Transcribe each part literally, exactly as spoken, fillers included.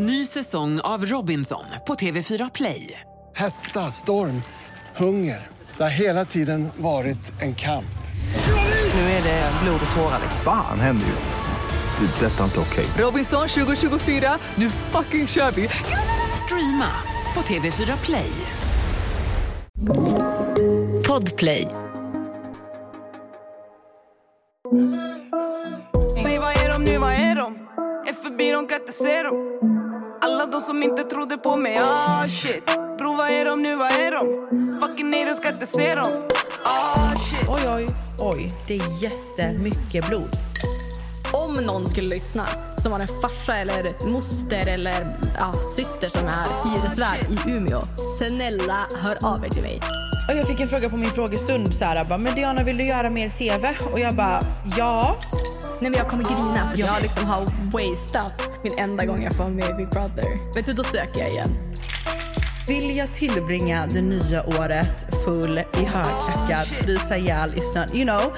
Ny säsong av Robinson på T V fyra Play. Hetta, storm, hunger. Det har hela tiden varit en kamp. Nu är det blod och tårar. Fan, händer just det. Detta är inte okej. Robinson tjugo tjugofyra, nu fucking kör vi. Streama på T V fyra Play. Podplay. Nej, vad är de nu, vad är de? Är förbi, de kan inte se dem. Alla de som inte trodde på mig, ah shit. Bro, vad är de nu, vad är de? Fucking nej, de ska inte se dem. Ah shit. Oj, oj, oj, det är jättemycket blod. Om någon skulle lyssna, som var en farsa eller moster eller ja, syster som är hyresvärd i Umeå, snälla, hör av er till mig. Och jag fick en fråga på min frågestund så här, bara, men Diana, vill du göra mer tv? Och jag bara, ja. Nej, men jag kommer grina för jag liksom har wasted min enda gång jag får med Big Brother. Vet du, då söker jag igen. Vill jag tillbringa det nya året full i högklackat, frysa ihjäl i snön, you know.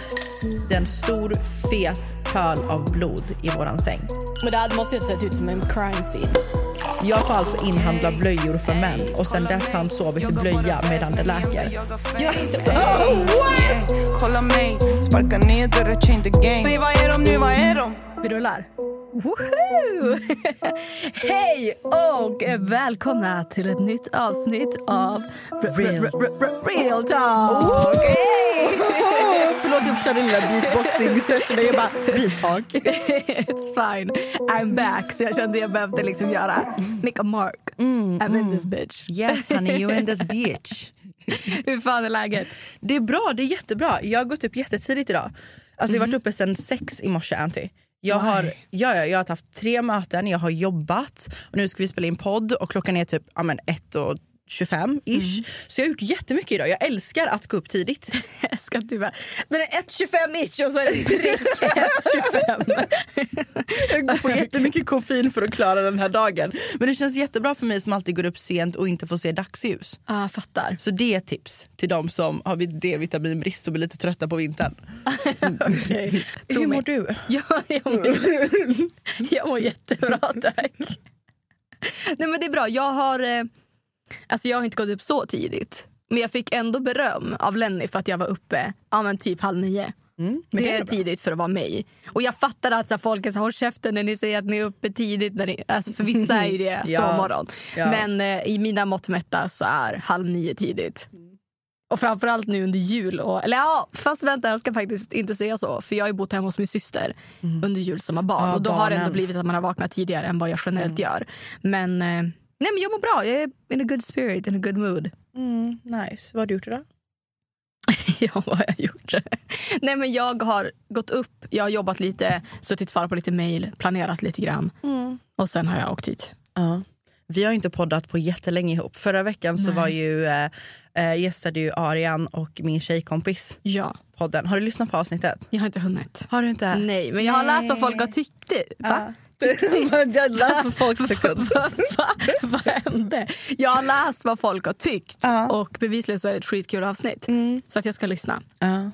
Det är en stor, fet pöl av blod i våran säng. Men det hade måste ju sett ut som en crime scene. Jag får alltså inhandla blöjor för män och sen dess han sovit i blöja medan det läker. Jag är inte what? Kolla mig, sparka ner dörren, change the game. Säg vad är de nu, vad är de? Vi rullar. Woohoo! Hej och välkomna till ett nytt avsnitt av Real Talk! Förlåt, jag försökte en lilla beatboxing-session och jag bara, Real Talk! It's fine, I'm back. Så jag kände att jag behövde liksom göra make a mark. Mm, I'm mm. in this bitch. Yes honey, you in this bitch. Hur fan är läget? Det är bra, det är jättebra. Jag har gått upp jättetidigt idag. Alltså jag har varit uppe sedan sex i morse, Anty. Jag har, ja, ja, jag har haft tre möten, jag har jobbat och nu ska vi spela in podd och klockan är typ ja, men ett och tjugofem ish. Mm. Så jag har gjort jättemycket idag. Jag älskar att gå upp tidigt. Jag ska typ bara, men det är ett tjugofem ish och så är det ett tjugofem. Jag går på jättemycket koffein för att klara den här dagen. Men det känns jättebra för mig som alltid går upp sent och inte får se dagsljus. Ja, ah, fattar. Så det är tips till de som har D-vitaminbrist och blir lite trötta på vintern. Okay. Hur mår du? Ja, jag mår, jag mår jättebra, tack. Nej, men det är bra. Jag har... Alltså jag har inte gått upp så tidigt. Men jag fick ändå beröm av Lenny för att jag var uppe ja, men typ halv nio. Mm, men det är, det är tidigt för att vara mig. Och jag fattar att så här, folk är så håll käften när ni säger att ni är uppe tidigt. När ni, alltså för vissa är ju det ja, sovmorgon. Ja. Men eh, i mina måttmätta så är halv nio tidigt. Mm. Och framförallt nu under jul. Och, eller ja, fast vänta, jag ska faktiskt inte säga så. För jag har ju bott hemma hos min syster mm. under jul som har barn. Ja, och då barnen. Har det ändå blivit att man har vaknat tidigare än vad jag generellt mm. gör. Men... Eh, nej, men jag mår bra. Jag är in a good spirit, in a good mood. Mm, nice. Vad har du gjort idag? Ja, vad har jag gjort? Nej, men jag har gått upp. Jag har jobbat lite, suttit far på lite mejl, planerat lite grann. Mm. Och sen har jag åkt hit. Ja. Vi har inte poddat på jättelänge ihop. Förra veckan så var ju, äh, gästade ju Arian och min tjejkompis ja. Podden. Har du lyssnat på avsnittet? Jag har inte hunnit. Har du inte? Nej, men jag har läst vad folk har tyckt. Va? Ja. Jag läst vad folk vad, vad hände? Jag har läst vad folk har tyckt uh-huh. och bevisligen så är det ett skitkul avsnitt mm. så att jag ska lyssna. Ja, uh-huh.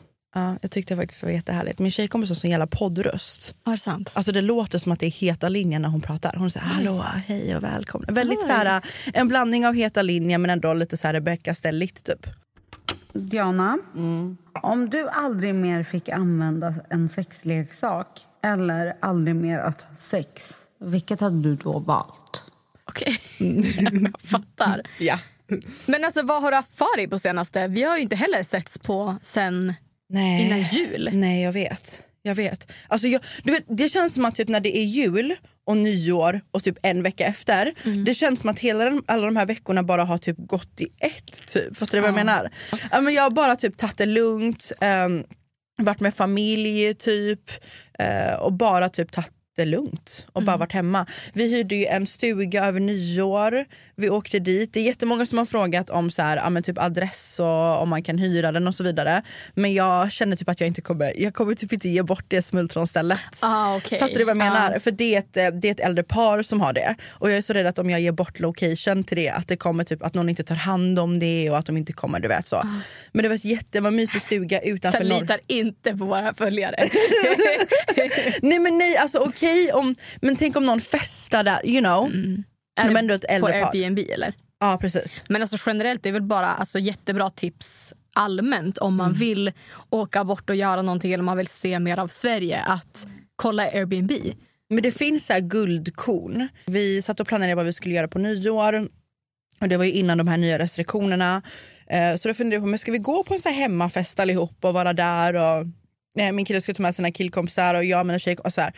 uh, jag tyckte det faktiskt var jättehärligt. Min tjej kommer som en jävla poddröst. Var det sant? Alltså det låter som att det är heta linjen när hon pratar. Hon säger hallå, hej och välkommen. Väldigt så här en blandning av heta linjen men ändå lite så här Rebecca ställigt typ. Diana, mm. om du aldrig mer fick använda en sexleksak eller aldrig mer att sex, vilket hade du då valt? Okej, okay. Jag fattar. Ja. Men alltså, vad har du haft för dig på senaste? Vi har ju inte heller setts på sen nej. Innan jul. Nej, jag vet. Jag vet. Alltså, jag, du vet, det känns som att typ när det är jul och nyår och typ en vecka efter, mm. det känns som att hela den, alla de här veckorna bara har typ gått i ett typ. Fattar du vad jag menar? Ja, men jag har bara typ tagit det lugnt, um, varit med familj typ eh, och bara typ tagit det lugnt och mm. bara varit hemma. Vi hyrde ju en stuga över nyår. Vi åkte dit. Det är jättemånga som har frågat om så här, ja, men typ adress och om man kan hyra den och så vidare. Men jag känner typ att jag inte kommer jag kommer typ inte ge bort det smultronstället. Ah, okay. Fattar du vad jag menar? Ah. För det är, ett, det är ett äldre par som har det. Och jag är så rädd att om jag ger bort location till det att det kommer typ att någon inte tar hand om det och att de inte kommer, du vet så. Ah. Men det var ett jättevå mysig stuga utanför norr. Sen litar inte på våra följare. Nej men nej, alltså okej. Okay. Om, men tänk om någon festar där, you know. Mm. Är de ändå ett äldre par? På Airbnb eller? Ja, precis. Men alltså generellt, det är väl bara alltså, jättebra tips allmänt om man mm. vill åka bort och göra någonting eller man vill se mer av Sverige, att kolla Airbnb. Men det finns så här guldkorn. Vi satt och planerade vad vi skulle göra på nyår. Och det var ju innan de här nya restriktionerna. Så då funderade jag på, men ska vi gå på en så här hemmafest allihop och vara där? Och nej, min kille skulle ta med sina killkompisar och jag, mina tjej och så här.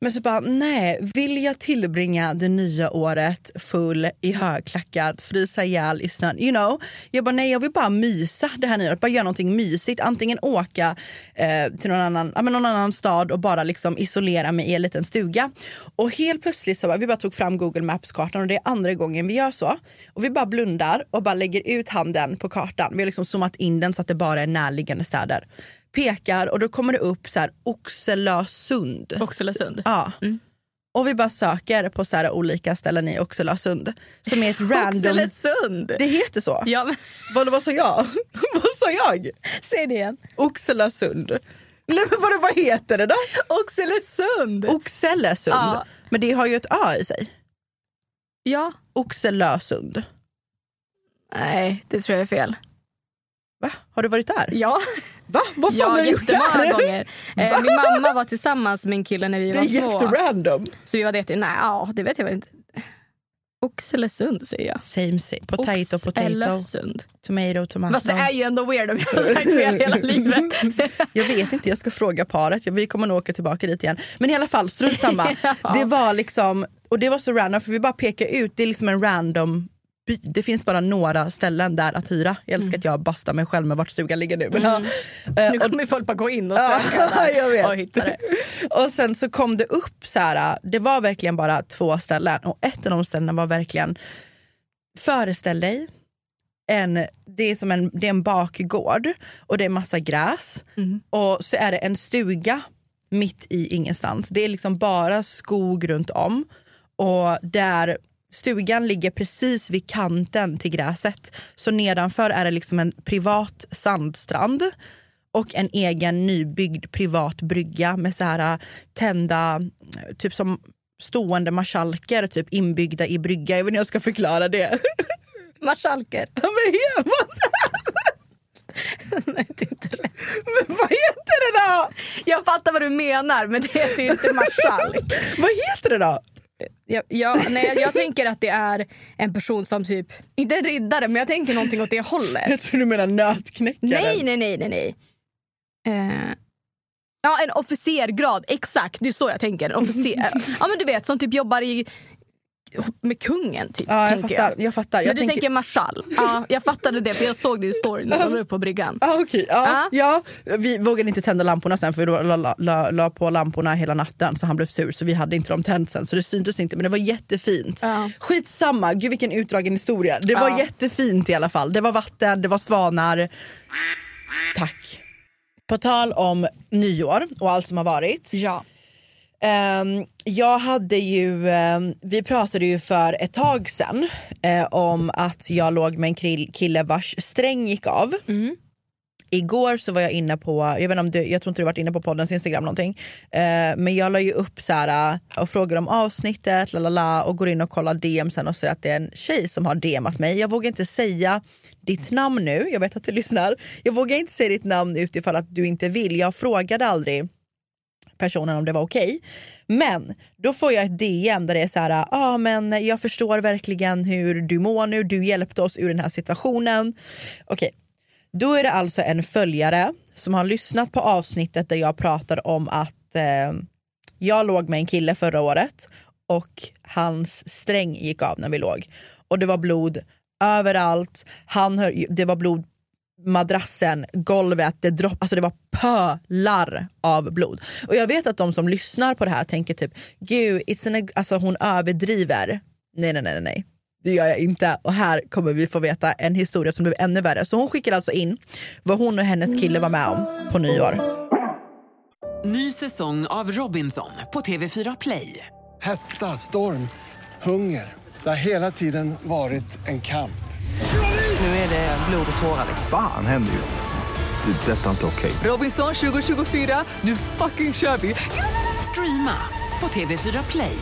Men så bara, nej, vill jag tillbringa det nya året full i högklackat, frysa ihjäl i snön, you know? Jag bara, nej, jag vill bara mysa det här nya året, bara göra någonting mysigt. Antingen åka eh, till någon annan, ja, men någon annan stad och bara liksom isolera mig i en liten stuga. Och helt plötsligt så bara, vi bara tog fram Google Maps-kartan och det är andra gången vi gör så. Och vi bara blundar och bara lägger ut handen på kartan. Vi har liksom zoomat in den så att det bara är närliggande städer. Pekar och då kommer det upp så här Oxelösund. Oxelösund. Ja. Mm. Och vi bara söker på så här olika ställen i Oxelösund som är ett random Oxelösund. Det heter så. Ja, men... vad vad sa jag? Vad sa jag? Säg det igen. Oxelösund. Nej, men vad vad heter det då? Oxelösund. Oxelösund. Ja. Men det har ju ett ö i sig. Ja, Oxelösund. Nej, det tror jag är fel. Va? Har du varit där? Ja. Va? Vad fan ja, har du gjort där? Gånger. Eh, min mamma var tillsammans med en kille när vi det var små. Det är jätterandom. Så vi var det till, nej, ja, det vet jag väl inte. Oxelösund säger jag. Same, same. Potato, Oxelösund. Potato. Tomato, tomato. Fast det är ju ändå weird om jag har sagt fel hela livet. Jag vet inte, jag ska fråga paret. Vi kommer nog åka tillbaka dit igen. Men i alla fall, strunt samma. Ja. Det var liksom, och det var så random för vi bara pekar ut, det är liksom en random. Det finns bara några ställen där att hyra. Jag älskar mm. att jag bastar mig själv med vart stugan ligger nu. Men, mm. uh, nu kommer och, folk bara gå in och söka där och hitta det. Och sen så kom det upp så här. Det var verkligen bara två ställen. Och ett av de ställena var verkligen, föreställ dig en, det är som en, det är en bakgård. Och det är massa gräs. Mm. Och så är det en stuga mitt i ingenstans. Det är liksom bara skog runt om. Och där... stugan ligger precis vid kanten till gräset. Så nedanför är det liksom en privat sandstrand och en egen nybyggd privat brygga med så här tända, typ som stående marschalker typ inbyggda i brygga. Jag vet inte jag ska förklara det. Marschalker? Ja, men jag nej, det är inte rätt. Men vad heter det då? Jag fattar vad du menar, men det heter ju inte marschalk. Vad heter det då? Jag, jag, nej, jag tänker att det är en person som typ, inte en riddare, men jag tänker någonting åt det hållet. Jag tror du menar nötknäckaren. Nej, nej, nej, nej, nej. Uh, ja, en officergrad, exakt, det är så jag tänker, en officer. Ja, men du vet, som typ jobbar i med kungen typ. Ja, jag, fattar, jag. jag fattar. Men jag du tänker, tänker marschall. Ja, jag fattade det för jag såg det i storyn när jag var på bryggan. Ja, okej. Ja, ja. Vi vågade inte tända lamporna sen för vi la, la, la, la på lamporna hela natten så han blev sur så vi hade inte dem tänt sen så det syntes inte men det var jättefint. Ja. Skitsamma. Gud vilken utdragen historia. Det var ja. jättefint i alla fall. Det var vatten, det var svanar. Tack. På tal om nyår och allt som har varit. Ja. Um, jag hade ju um, vi pratade ju för ett tag sedan uh, om att jag låg med en krill, kille vars sträng gick av. Mm. Igår så var jag inne på, jag vet inte om du, jag tror inte du varit inne på poddens Instagram någonting. Uh, men jag la ju upp så här och frågar om avsnittet lalala, och går in och kollar D M sen och ser att det är en tjej som har D M:at mig. Jag vågar inte säga ditt namn nu. Jag vet att du lyssnar. Jag vågar inte säga ditt namn utifrån att du inte vill. Jag frågade aldrig personen om det var okej. Men då får jag ett D M där det är så här, ja ah, men jag förstår verkligen hur du mår nu, du hjälpte oss ur den här situationen. Okej. Då är det alltså en följare som har lyssnat på avsnittet där jag pratar om att eh, jag låg med en kille förra året och hans sträng gick av när vi låg. Och det var blod överallt. Han hör, det var blod madrassen, golvet, det dropp, alltså det var pölar av blod. Och jag vet att de som lyssnar på det här tänker typ, gud, it's an, alltså hon överdriver. Nej, nej, nej, nej. Det gör jag inte. Och här kommer vi få veta en historia som blev ännu värre. Så hon skickade alltså in vad hon och hennes kille var med om på nyår. Ny säsong av Robinson på T V fyra Play. Hetta, storm, hunger. Det har hela tiden varit en kamp. Nu är det blod och tårar. Fan händer just det. Det är detta inte okej. Robinson tjugo tjugofyra, nu fucking kör vi. Streama på T V fyra Play.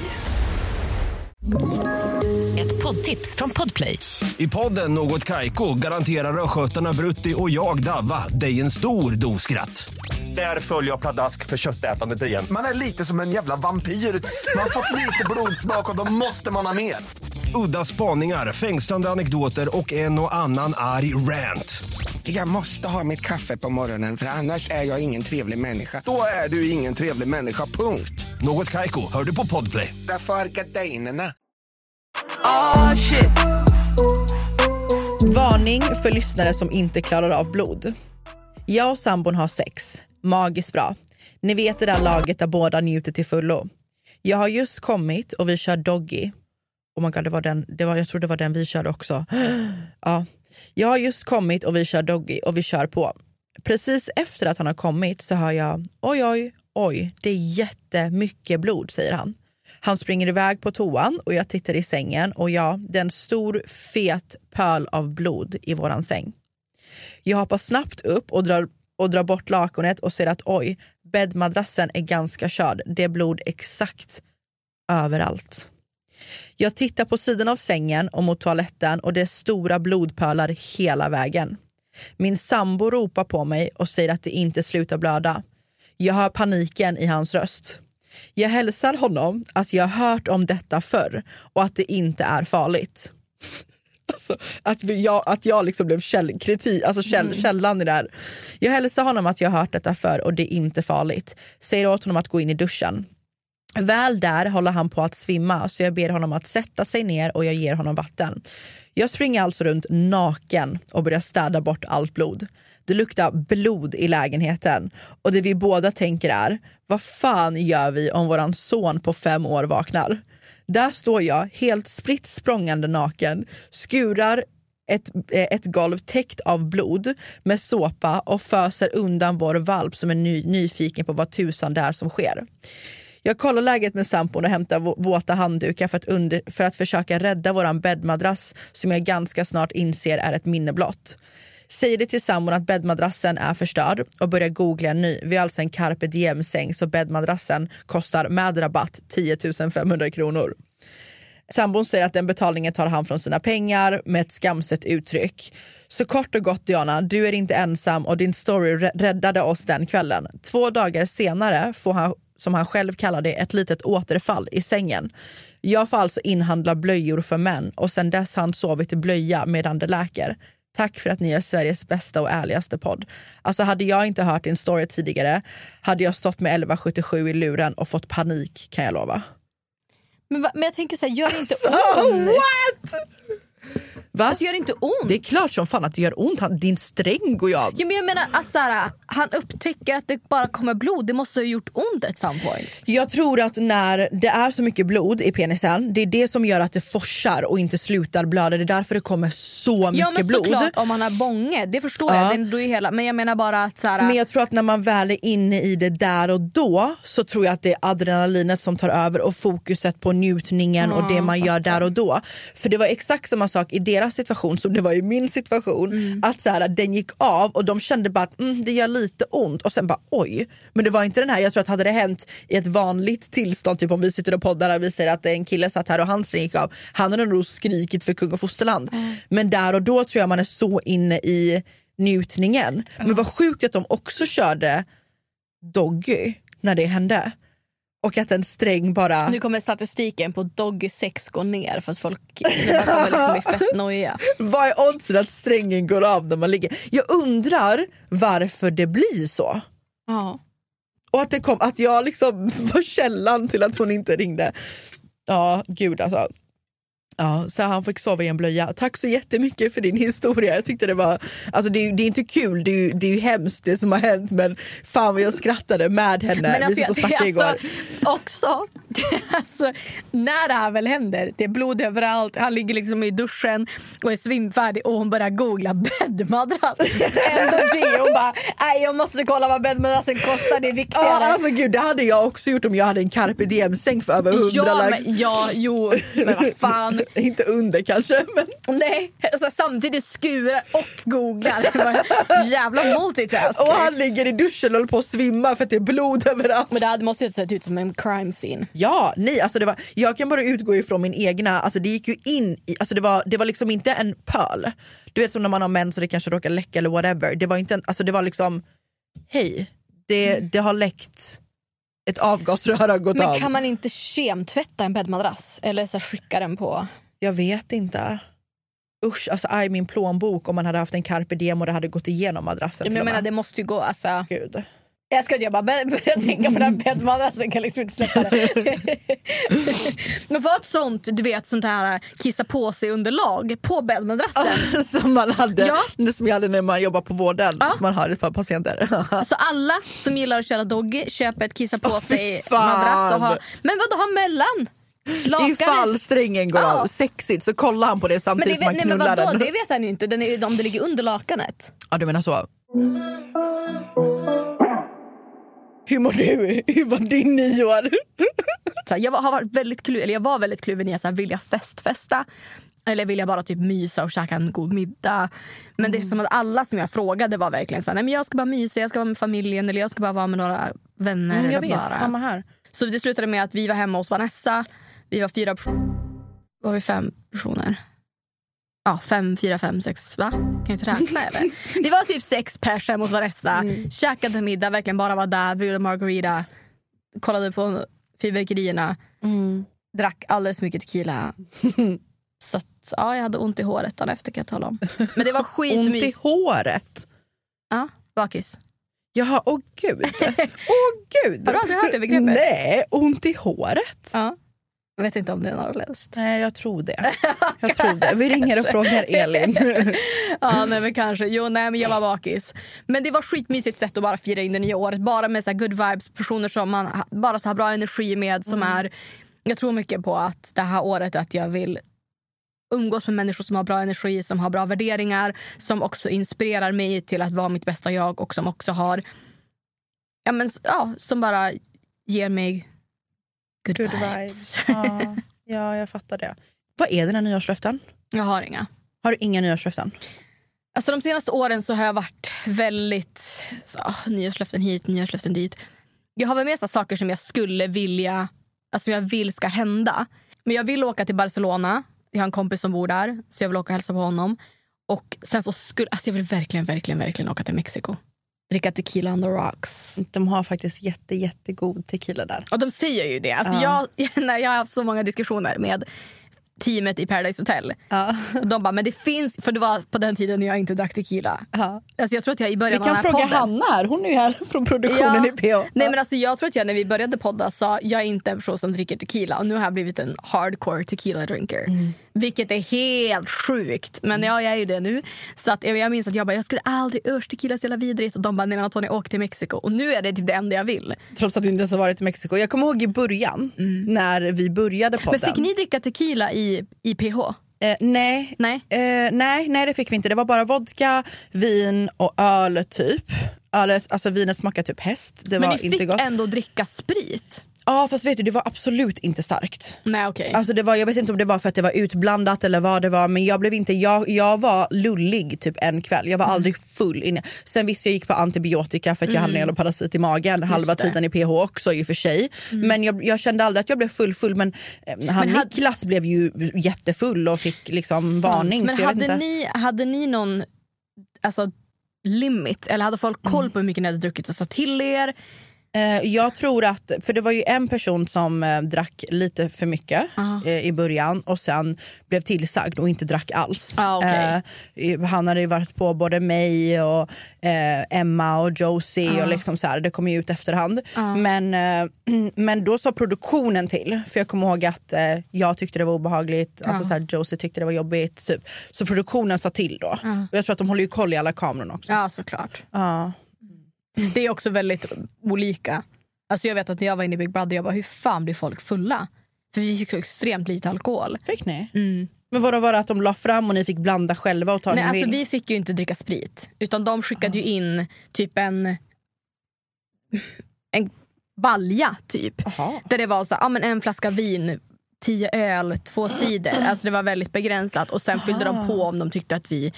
poddtips från Podplay. I podden Något Kaiko garanterar röskötarna Brutti och jag Davva dig en stor doskratt. Där följer jag Pladask för köttätandet igen. Man är lite som en jävla vampyr. Man har fått lite blodsmak och då måste man ha mer. Udda spaningar, fängslande anekdoter och en och annan arg rant. Jag måste ha mitt kaffe på morgonen för annars är jag ingen trevlig människa. Då är du ingen trevlig människa, punkt. Något Kaiko, hör du på Podplay. Därför är gardinerna. Ah oh, shit. Varning för lyssnare som inte klarar av blod. Jag och sambon har sex. Magiskt bra. Ni vet det där laget där båda njuter till fullo. Jag har just kommit och vi kör doggy. Oh my god, det var den, det var, jag tror det var den vi körde också. Ja. Jag har just kommit och vi kör doggy och vi kör på. Precis efter att han har kommit så hör jag, oj oj, oj, det är jättemycket blod, säger han. Han springer iväg på toan och jag tittar i sängen och ja, det är en stor fet pöl av blod i våran säng. Jag hoppar snabbt upp och drar, och drar bort lakanet och ser att oj, bäddmadrassen är ganska körd. Det är blod exakt överallt. Jag tittar på sidan av sängen och mot toaletten och det är stora blodpölar hela vägen. Min sambo ropar på mig och säger att det inte slutar blöda. Jag hör paniken i hans röst. Jag hälsar honom att jag har hört om detta förr och att det inte är farligt. Alltså, att, vi, jag, att jag liksom blev källkritik, alltså käll, mm. källan i det här. Jag hälsar honom att jag har hört detta förr och det är inte farligt. Säger åt honom att gå in i duschen. Väl där håller han på att svimma så jag ber honom att sätta sig ner och jag ger honom vatten. Jag springer alltså runt naken och börjar städa bort allt blod. Det luktar blod i lägenheten och det vi båda tänker är, vad fan gör vi om våran son på fem år vaknar? Där står jag helt spritt språngande naken, skurar ett, ett golv täckt av blod med såpa och föser undan vår valp som är ny, nyfiken på vad tusan det är som sker. Jag kollar läget med sampon och hämtar våta handdukar för att, under, för att försöka rädda våran bäddmadrass som jag ganska snart inser är ett minneblott. Säger det till sampon att bäddmadrassen är förstörd och börjar googla en ny. Vi har alltså en Carpe Diem säng så bäddmadrassen kostar med rabatt tio tusen femhundra kronor. Sambon säger att den betalningen tar han från sina pengar med ett skamset uttryck. Så kort och gott, Diana, du är inte ensam och din story räddade oss den kvällen. Två dagar senare får han, som han själv kallade det, ett litet återfall i sängen. Jag får alltså inhandla blöjor för män och sen dess har han sovit i blöja medan det läker. Tack för att ni är Sveriges bästa och ärligaste podd. Alltså hade jag inte hört din story tidigare hade jag stått med elva sjuttiosju i luren och fått panik, kan jag lova. Men, va, men jag tänker så här, gör det inte alltså, ont? What? Va? Alltså gör det inte ont? Det är klart som fan att det gör ont. Han, din sträng går jag. Ja, men jag menar att så här, han upptäcker att det bara kommer blod. Det måste ha gjort ont at some point. Jag tror att när det är så mycket blod i penisen, det är det som gör att det forsar och inte slutar blöda. Det är därför det kommer så mycket ja, men blod. Ja, om han har bånge, det förstår ja. jag. Det är hela, men jag menar bara att så här, men jag tror att när man väl är inne i det där och då, så tror jag att det är adrenalinet som tar över och fokuset på njutningen mm, och det man gör där och då. För det var exakt samma sak i deras situation som det var i min situation mm. att så här, den gick av och de kände bara att mm, det gör lite ont och sen bara oj, men det var inte den här. Jag tror att hade det hänt i ett vanligt tillstånd, typ om vi sitter och poddar där vi säger att en kille satt här och hans ring gick av, han hade nog skrikit för kung och fosterland mm. men där och då tror jag man är så inne i njutningen mm. men vad sjukt att de också körde doggy när det hände. Och att en sträng bara... Nu kommer statistiken på doggy sex går ner för att folk kommer liksom bli fett nojiga. Vad är oddsen att strängen går av när man ligger? Jag undrar varför det blir så. Ja. Och att, det kom, att jag liksom var källan till att hon inte ringde. Ja, gud alltså. Ja, så han fick sova i en blöja. Tack så jättemycket för din historia. Jag tyckte det var, alltså det är ju, det är inte kul, det är ju, det är ju hemskt det som har hänt, men fan vad jag skrattade med henne. Men alltså, vi satt och snackade igår. Alltså, också, alltså, när det här väl händer, det är blod överallt, han ligger liksom i duschen och är svimfärdig och hon börjar googla bäddmadrass. Hon bara, nej jag måste kolla vad bäddmadrassen kostar, det är viktigare. Ja, alltså gud, det hade jag också gjort om jag hade en Carpe Diem-säng för över hundra ja, lax. Ja, jo, men vad fan. Inte under kanske, men... Nej, alltså, samtidigt skurar och googlar. Jävla multitask. Och han ligger i duschen och håller på att svimma för att det är blod överallt. Men det hade måste ju sett ut som en crime scene. Ja, nej, alltså det var, jag kan bara utgå ifrån min egna, alltså det gick ju in i, alltså det var, det var liksom inte en pöl. Du vet som när man har mens så det kanske råkar läcka eller whatever. Det var inte en, alltså det var liksom hej, det, mm. det har läckt. Ett avgasrör har gått av. Men kan av. man inte kemtvätta en bäddmadrass? Eller så skicka den på? Jag vet inte. Usch, alltså aj, min plånbok. Om man hade haft en Carpe Diem och det hade gått igenom madrassen. Ja, men jag menar, det måste ju gå, alltså. Gud. Jag ska jobba, men jag tänker på den bäddmadrassen kan liksom inte släppa det. Men vad ett sånt, du vet, sånt här kissa på sig underlag på bäddmadrassen. Som man hade, ja. Som jag hade när man jobbar på vården, ja. Som man har ett par patienter. Alltså alla som gillar att köra doggy köper ett kissa på oh, sig madrass och ha, men vad du har mellan? Lakan. Det är fallsträngen går ja. av, sexigt. Så kollar han på det samtidigt men det, som man knullar den. Det vet han ju inte, den är, om det ligger under lakanet. Ja, du menar så. Hur mår du? Hur var din nyår? Så jag har varit väldigt kluven, eller jag var väldigt kluven i så här, vill jag festfesta eller vill jag bara typ mysa och käka en god middag. Men mm. det är som att alla som jag frågade var verkligen så här, nej men jag ska bara mysa, jag ska vara med familjen eller jag ska bara vara med några vänner mm, jag eller vet, bara. Samma här. Så det slutade med att vi var hemma hos Vanessa. Vi var fyra var vi fem personer. Ja, fem, fyra, fem, sex, va? Kan jag inte räkna eller? Det var typ sex pers hemma hos Vanessa. Mm. Käkade middag, verkligen bara var där. Bröd och margarita. Kollade på fyrverkerierna. Mm. Drack alldeles mycket tequila. Så att, ja, jag hade ont i håret dagen efter kan jag tala om. Men det var skitmys. Ont i håret? Ja, bakis. Jaha, åh gud. Åh gud. Har du aldrig hört det begreppet? Nej, ont i håret. Ja. Jag vet inte om det är något läst. Nej, jag tror det. Jag tror det. Vi ringer och frågar Elin. Ja, nej men kanske. Jo, nej men jag var bakis. Men det var skitmysigt sätt att bara fira in det nya året. Bara med så här good vibes, personer som man bara så har bra energi med. Som mm. är, jag tror mycket på att det här året att jag vill umgås med människor som har bra energi, som har bra värderingar. Som också inspirerar mig till att vara mitt bästa jag. Och som också har, ja men ja, som bara ger mig... Good, Good vibes. vibes. Ja, ja, jag fattar det. Vad är den här nyårslöften? Jag har inga. Har du inga nyårslöften? Alltså de senaste åren så har jag varit väldigt... Så, oh, nyårslöften hit, nyårslöften dit. Jag har väl med sig saker som jag skulle vilja... Alltså som jag vill ska hända. Men jag vill åka till Barcelona. Jag har en kompis som bor där. Så jag vill åka och hälsa på honom. Och sen så skulle... Alltså jag vill verkligen, verkligen, verkligen åka till Mexiko. Dricka tequila on the rocks. De har faktiskt jätte, jättegod tequila där. Och de säger ju det. Alltså uh. jag, när jag har haft så många diskussioner med teamet i Paradise Hotel. Uh. De bara, men det finns... För det var på den tiden när jag inte drack tequila. Uh. Alltså jag tror att jag i början vi kan fråga podden, Hanna här. Hon är ju här från produktionen ja. i P O. Uh. Nej men alltså jag tror att jag när vi började podda sa jag är inte en person som dricker tequila. Och nu har jag blivit en hardcore tequila drinker. Mm. Vilket är helt sjukt. Men ja, jag är ju det nu. Så att, jag minns att jag bara, jag skulle aldrig örs tequila så jävla vidrigt. Och de bara, nej men Antonija, åk till Mexiko. Och nu är det typ det enda jag vill. Trots att du inte ens har varit i Mexiko. Jag kommer ihåg i början, mm. när vi började podden. Men fick ni dricka tequila i, i P H? Eh, nej. Nej? Eh, nej, nej det fick vi inte. Det var bara vodka, vin och öl typ. Öl, alltså vinet smakade typ häst. Det men var ni fick inte gott. Ändå dricka sprit? Ja, fast vet du, det var absolut inte starkt. Nej, okej. Okay. Alltså det var, jag vet inte om det var för att det var utblandat eller vad det var. Men jag blev inte, jag, jag var lullig typ en kväll. Jag var mm. aldrig full inne. Sen visst jag gick på antibiotika för att mm. jag hade en parasit i magen. Just halva det. Tiden i P H också i och för sig. Mm. Men jag, jag kände aldrig att jag blev full full. Men, men han hade... Niklas blev ju jättefull och fick liksom sant. Varning. Men så jag hade, vet inte. Ni, hade ni någon, alltså, limit? Eller hade folk koll på hur mycket ni hade druckit och sa till er? Jag tror att, för det var ju en person som drack lite för mycket ah. i början och sen blev tillsagd och inte drack alls. Ah, okay. eh, han hade ju varit på både mig och eh, Emma och Josie ah. och liksom så här, det kom ju ut efterhand. Ah. Men, eh, men då sa produktionen till, för jag kommer ihåg att eh, jag tyckte det var obehagligt, ah. alltså så här, Josie tyckte det var jobbigt. Typ. Så produktionen sa till då. Ah. Och jag tror att de håller ju koll i alla kamerorna också. Ja, såklart. Ja. Ah. Det är också väldigt olika. Alltså jag vet att när jag var inne i Big Brother jag bara, hur fan blir folk fulla? För vi fick så extremt lite alkohol. Fick ni? Mm. Men var det, var det att de la fram och ni fick blanda själva och ta en? Nej, alltså vi fick ju inte dricka sprit. Utan de skickade ju in typ en en balja typ. Aha. Där det var så här, ja men en flaska vin tio öl, två sidor. Alltså det var väldigt begränsat. Och sen fyllde de på om de tyckte att vi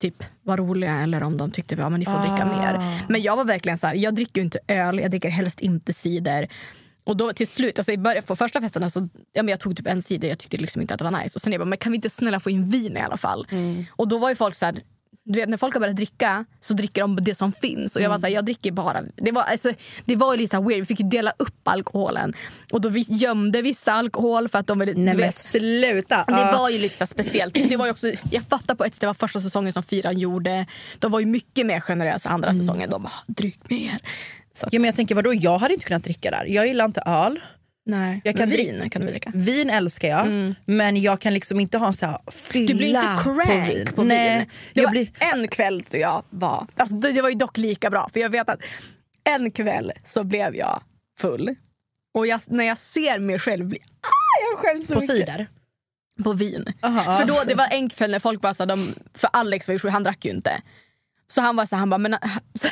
typ var roliga, eller om de tyckte att ja, men ni får dricka mer. Men jag var verkligen så här: jag dricker ju inte öl, jag dricker helst inte cider. Och då till slut, alltså i början på första festen så, ja, men jag tog typ en sida, jag tyckte liksom inte att det var nice. Och sen jag bara, men kan vi inte snälla få in vin i alla fall? Mm. Och då var ju folk så här, du vet, när folk har börjat dricka så dricker de det som finns. Och jag var så här, jag dricker bara. Det var, alltså, det var ju lite så här weird, vi fick ju dela upp alkoholen. Och då vi gömde vissa alkohol för att de ville... Nej, du vet, sluta! Det var ju lite så här speciellt. Det var ju också, jag fattar på ett sätt, det var första säsongen som fyran gjorde. De var ju mycket mer generösa andra mm. säsongen. De bara, dryck mer. Att... Ja, men jag tänker, vadå? Jag hade inte kunnat dricka där. Jag gillar inte öl. Nej, jag kan vin dricka. Kan du dricka. Vin älskar jag, mm. men jag kan liksom inte ha en så här fylla. Du blir inte crank på vin. På Nej, vin. Det jag var blir... en kväll då jag var... Alltså, det var ju dock lika bra, för jag vet att en kväll så blev jag full. Och jag, när jag ser mig själv blir... Ah, jag själv så på mycket. Sidor? På vin. Aha. För då, det var en kväll när folk bara sa... De, för Alex var ju sju, han drack ju inte. Så han var så han bara... Men, så,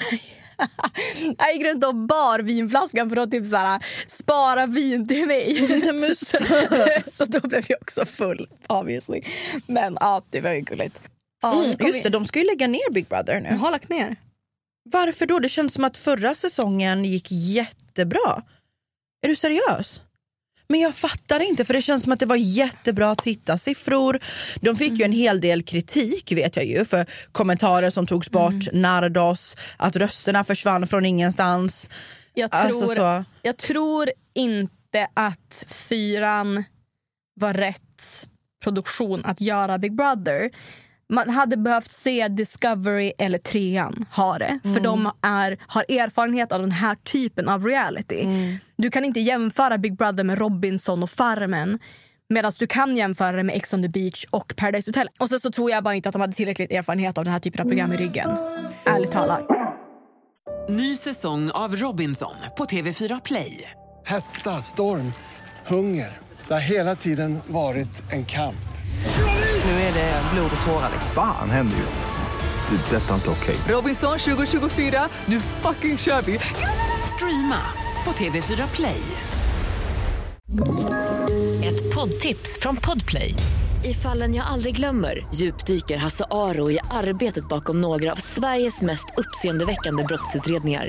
jag gick runt och bar vinflaskan för att typ såhär, spara vin till mig. Mm, så, så då blev jag också full, obviously. Men ja, det var ju gulligt. Ja, mm, just det, de ska ju lägga ner Big Brother nu. De har lagt ner. Varför då? Det känns som att förra säsongen gick jättebra. Är du seriös? Men jag fattar inte, för det känns som att det var jättebra tittarsiffror. De fick mm. ju en hel del kritik, vet jag ju, för kommentarer som togs bort, mm. Nardos, att rösterna försvann från ingenstans. Jag tror, alltså så. Jag tror inte att fyran var rätt produktion att göra Big Brother. Man hade behövt se Discovery eller trean ha det. Mm. För de är, har erfarenhet av den här typen av reality. Mm. Du kan inte jämföra Big Brother med Robinson och Farmen. Medan du kan jämföra det med Ex on the Beach och Paradise Hotel. Och sen så tror jag bara inte att de hade tillräckligt erfarenhet av den här typen av program i ryggen. Ärligt talat. Ny säsong av Robinson på T V fyra Play. Hetta, storm, hunger. Det har hela tiden varit en kamp. Nu är det blod och tårar. Fan händer just det. Det är detta inte okej. Okay. Robinson tjugo tjugofyra, nu fucking kör vi. Streama på T V fyra Play. Ett poddtips från Podplay. I Fallen jag aldrig glömmer djupdyker Hasse Aro i arbetet bakom några av Sveriges mest uppseendeväckande brottsutredningar.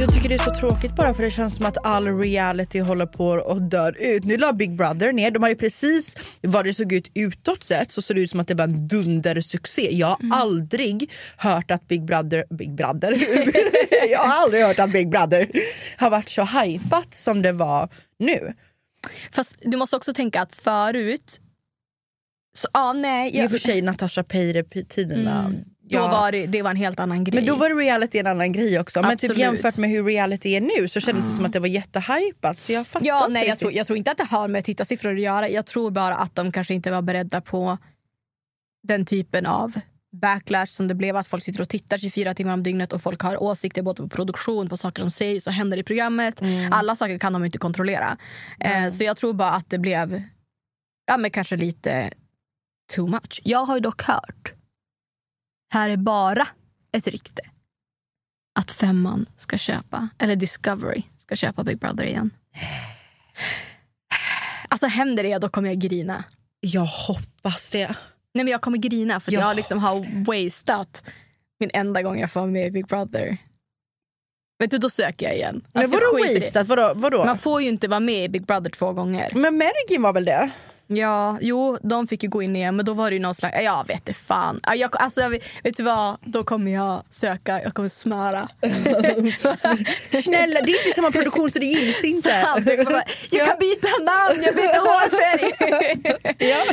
Jag tycker det är så tråkigt bara, för det känns som att all reality håller på och dör ut. Nu la Big Brother ner. De har ju precis, vad det såg ut utåt sett, så ser det ut som att det var en dundersuccé. Jag har mm. aldrig hört att Big Brother... Big Brother? Jag har aldrig hört att Big Brother har varit så hypat som det var nu. Fast du måste också tänka att förut... Så, ah, nej, jag... I och för sig Natasha Peire-tiderna... Mm. Ja. Då var det, det var en helt annan grej. Men då var reality en annan grej också. Absolut. Men typ jämfört med hur reality är nu så kändes mm. det som att det var jättehypat. Så jag fattar ja, nej, jag tror, jag tror inte att det har med tittarsiffror att göra. Jag tror bara att de kanske inte var beredda på den typen av backlash som det blev. Att folk sitter och tittar tjugofyra timmar om dygnet och folk har åsikter både på produktion, på saker de säger, så händer i programmet. Mm. Alla saker kan de inte kontrollera. Mm. Eh, så jag tror bara att det blev ja, men kanske lite too much. Jag har ju dock hört... Här är bara ett rykte att femman ska köpa, eller Discovery ska köpa Big Brother igen. Alltså händer det, då kommer jag grina. Jag hoppas det. Nej, men jag kommer grina för jag, jag liksom har wasted min enda gång jag får med Big Brother. Vet du, då söker jag igen. Men alltså, vadå wasted? Vadå, vadå? Man får ju inte vara med i Big Brother två gånger. Men Mergin var väl det? Ja, jo, de fick ju gå in igen. Men då var det ju någon slags, jag vet det fan jag, alltså, jag vet, vet du vad, då kommer jag söka, jag kommer smöra. Snälla, det är inte samma produktion så det gills inte. Jag kan byta namn, jag byter hårfärg. Ja,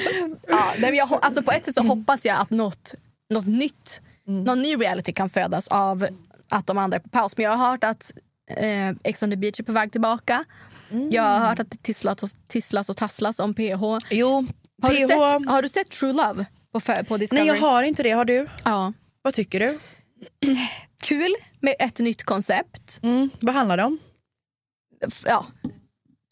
ja men jag, alltså på ett sätt så hoppas jag att något, något nytt, mm. någon ny reality kan födas av att de andra är på paus. Men jag har hört att eh, Ex on the Beach är på väg tillbaka. Mm. Jag har hört att det tisslas och, tisslas och tasslas om P H. Jo, har, P H... Du sett, har du sett True Love på, på Discovery? Nej, jag har inte det. Har du? Ja. Vad tycker du? kul med ett nytt koncept. Mm. Vad handlar det om? Ja,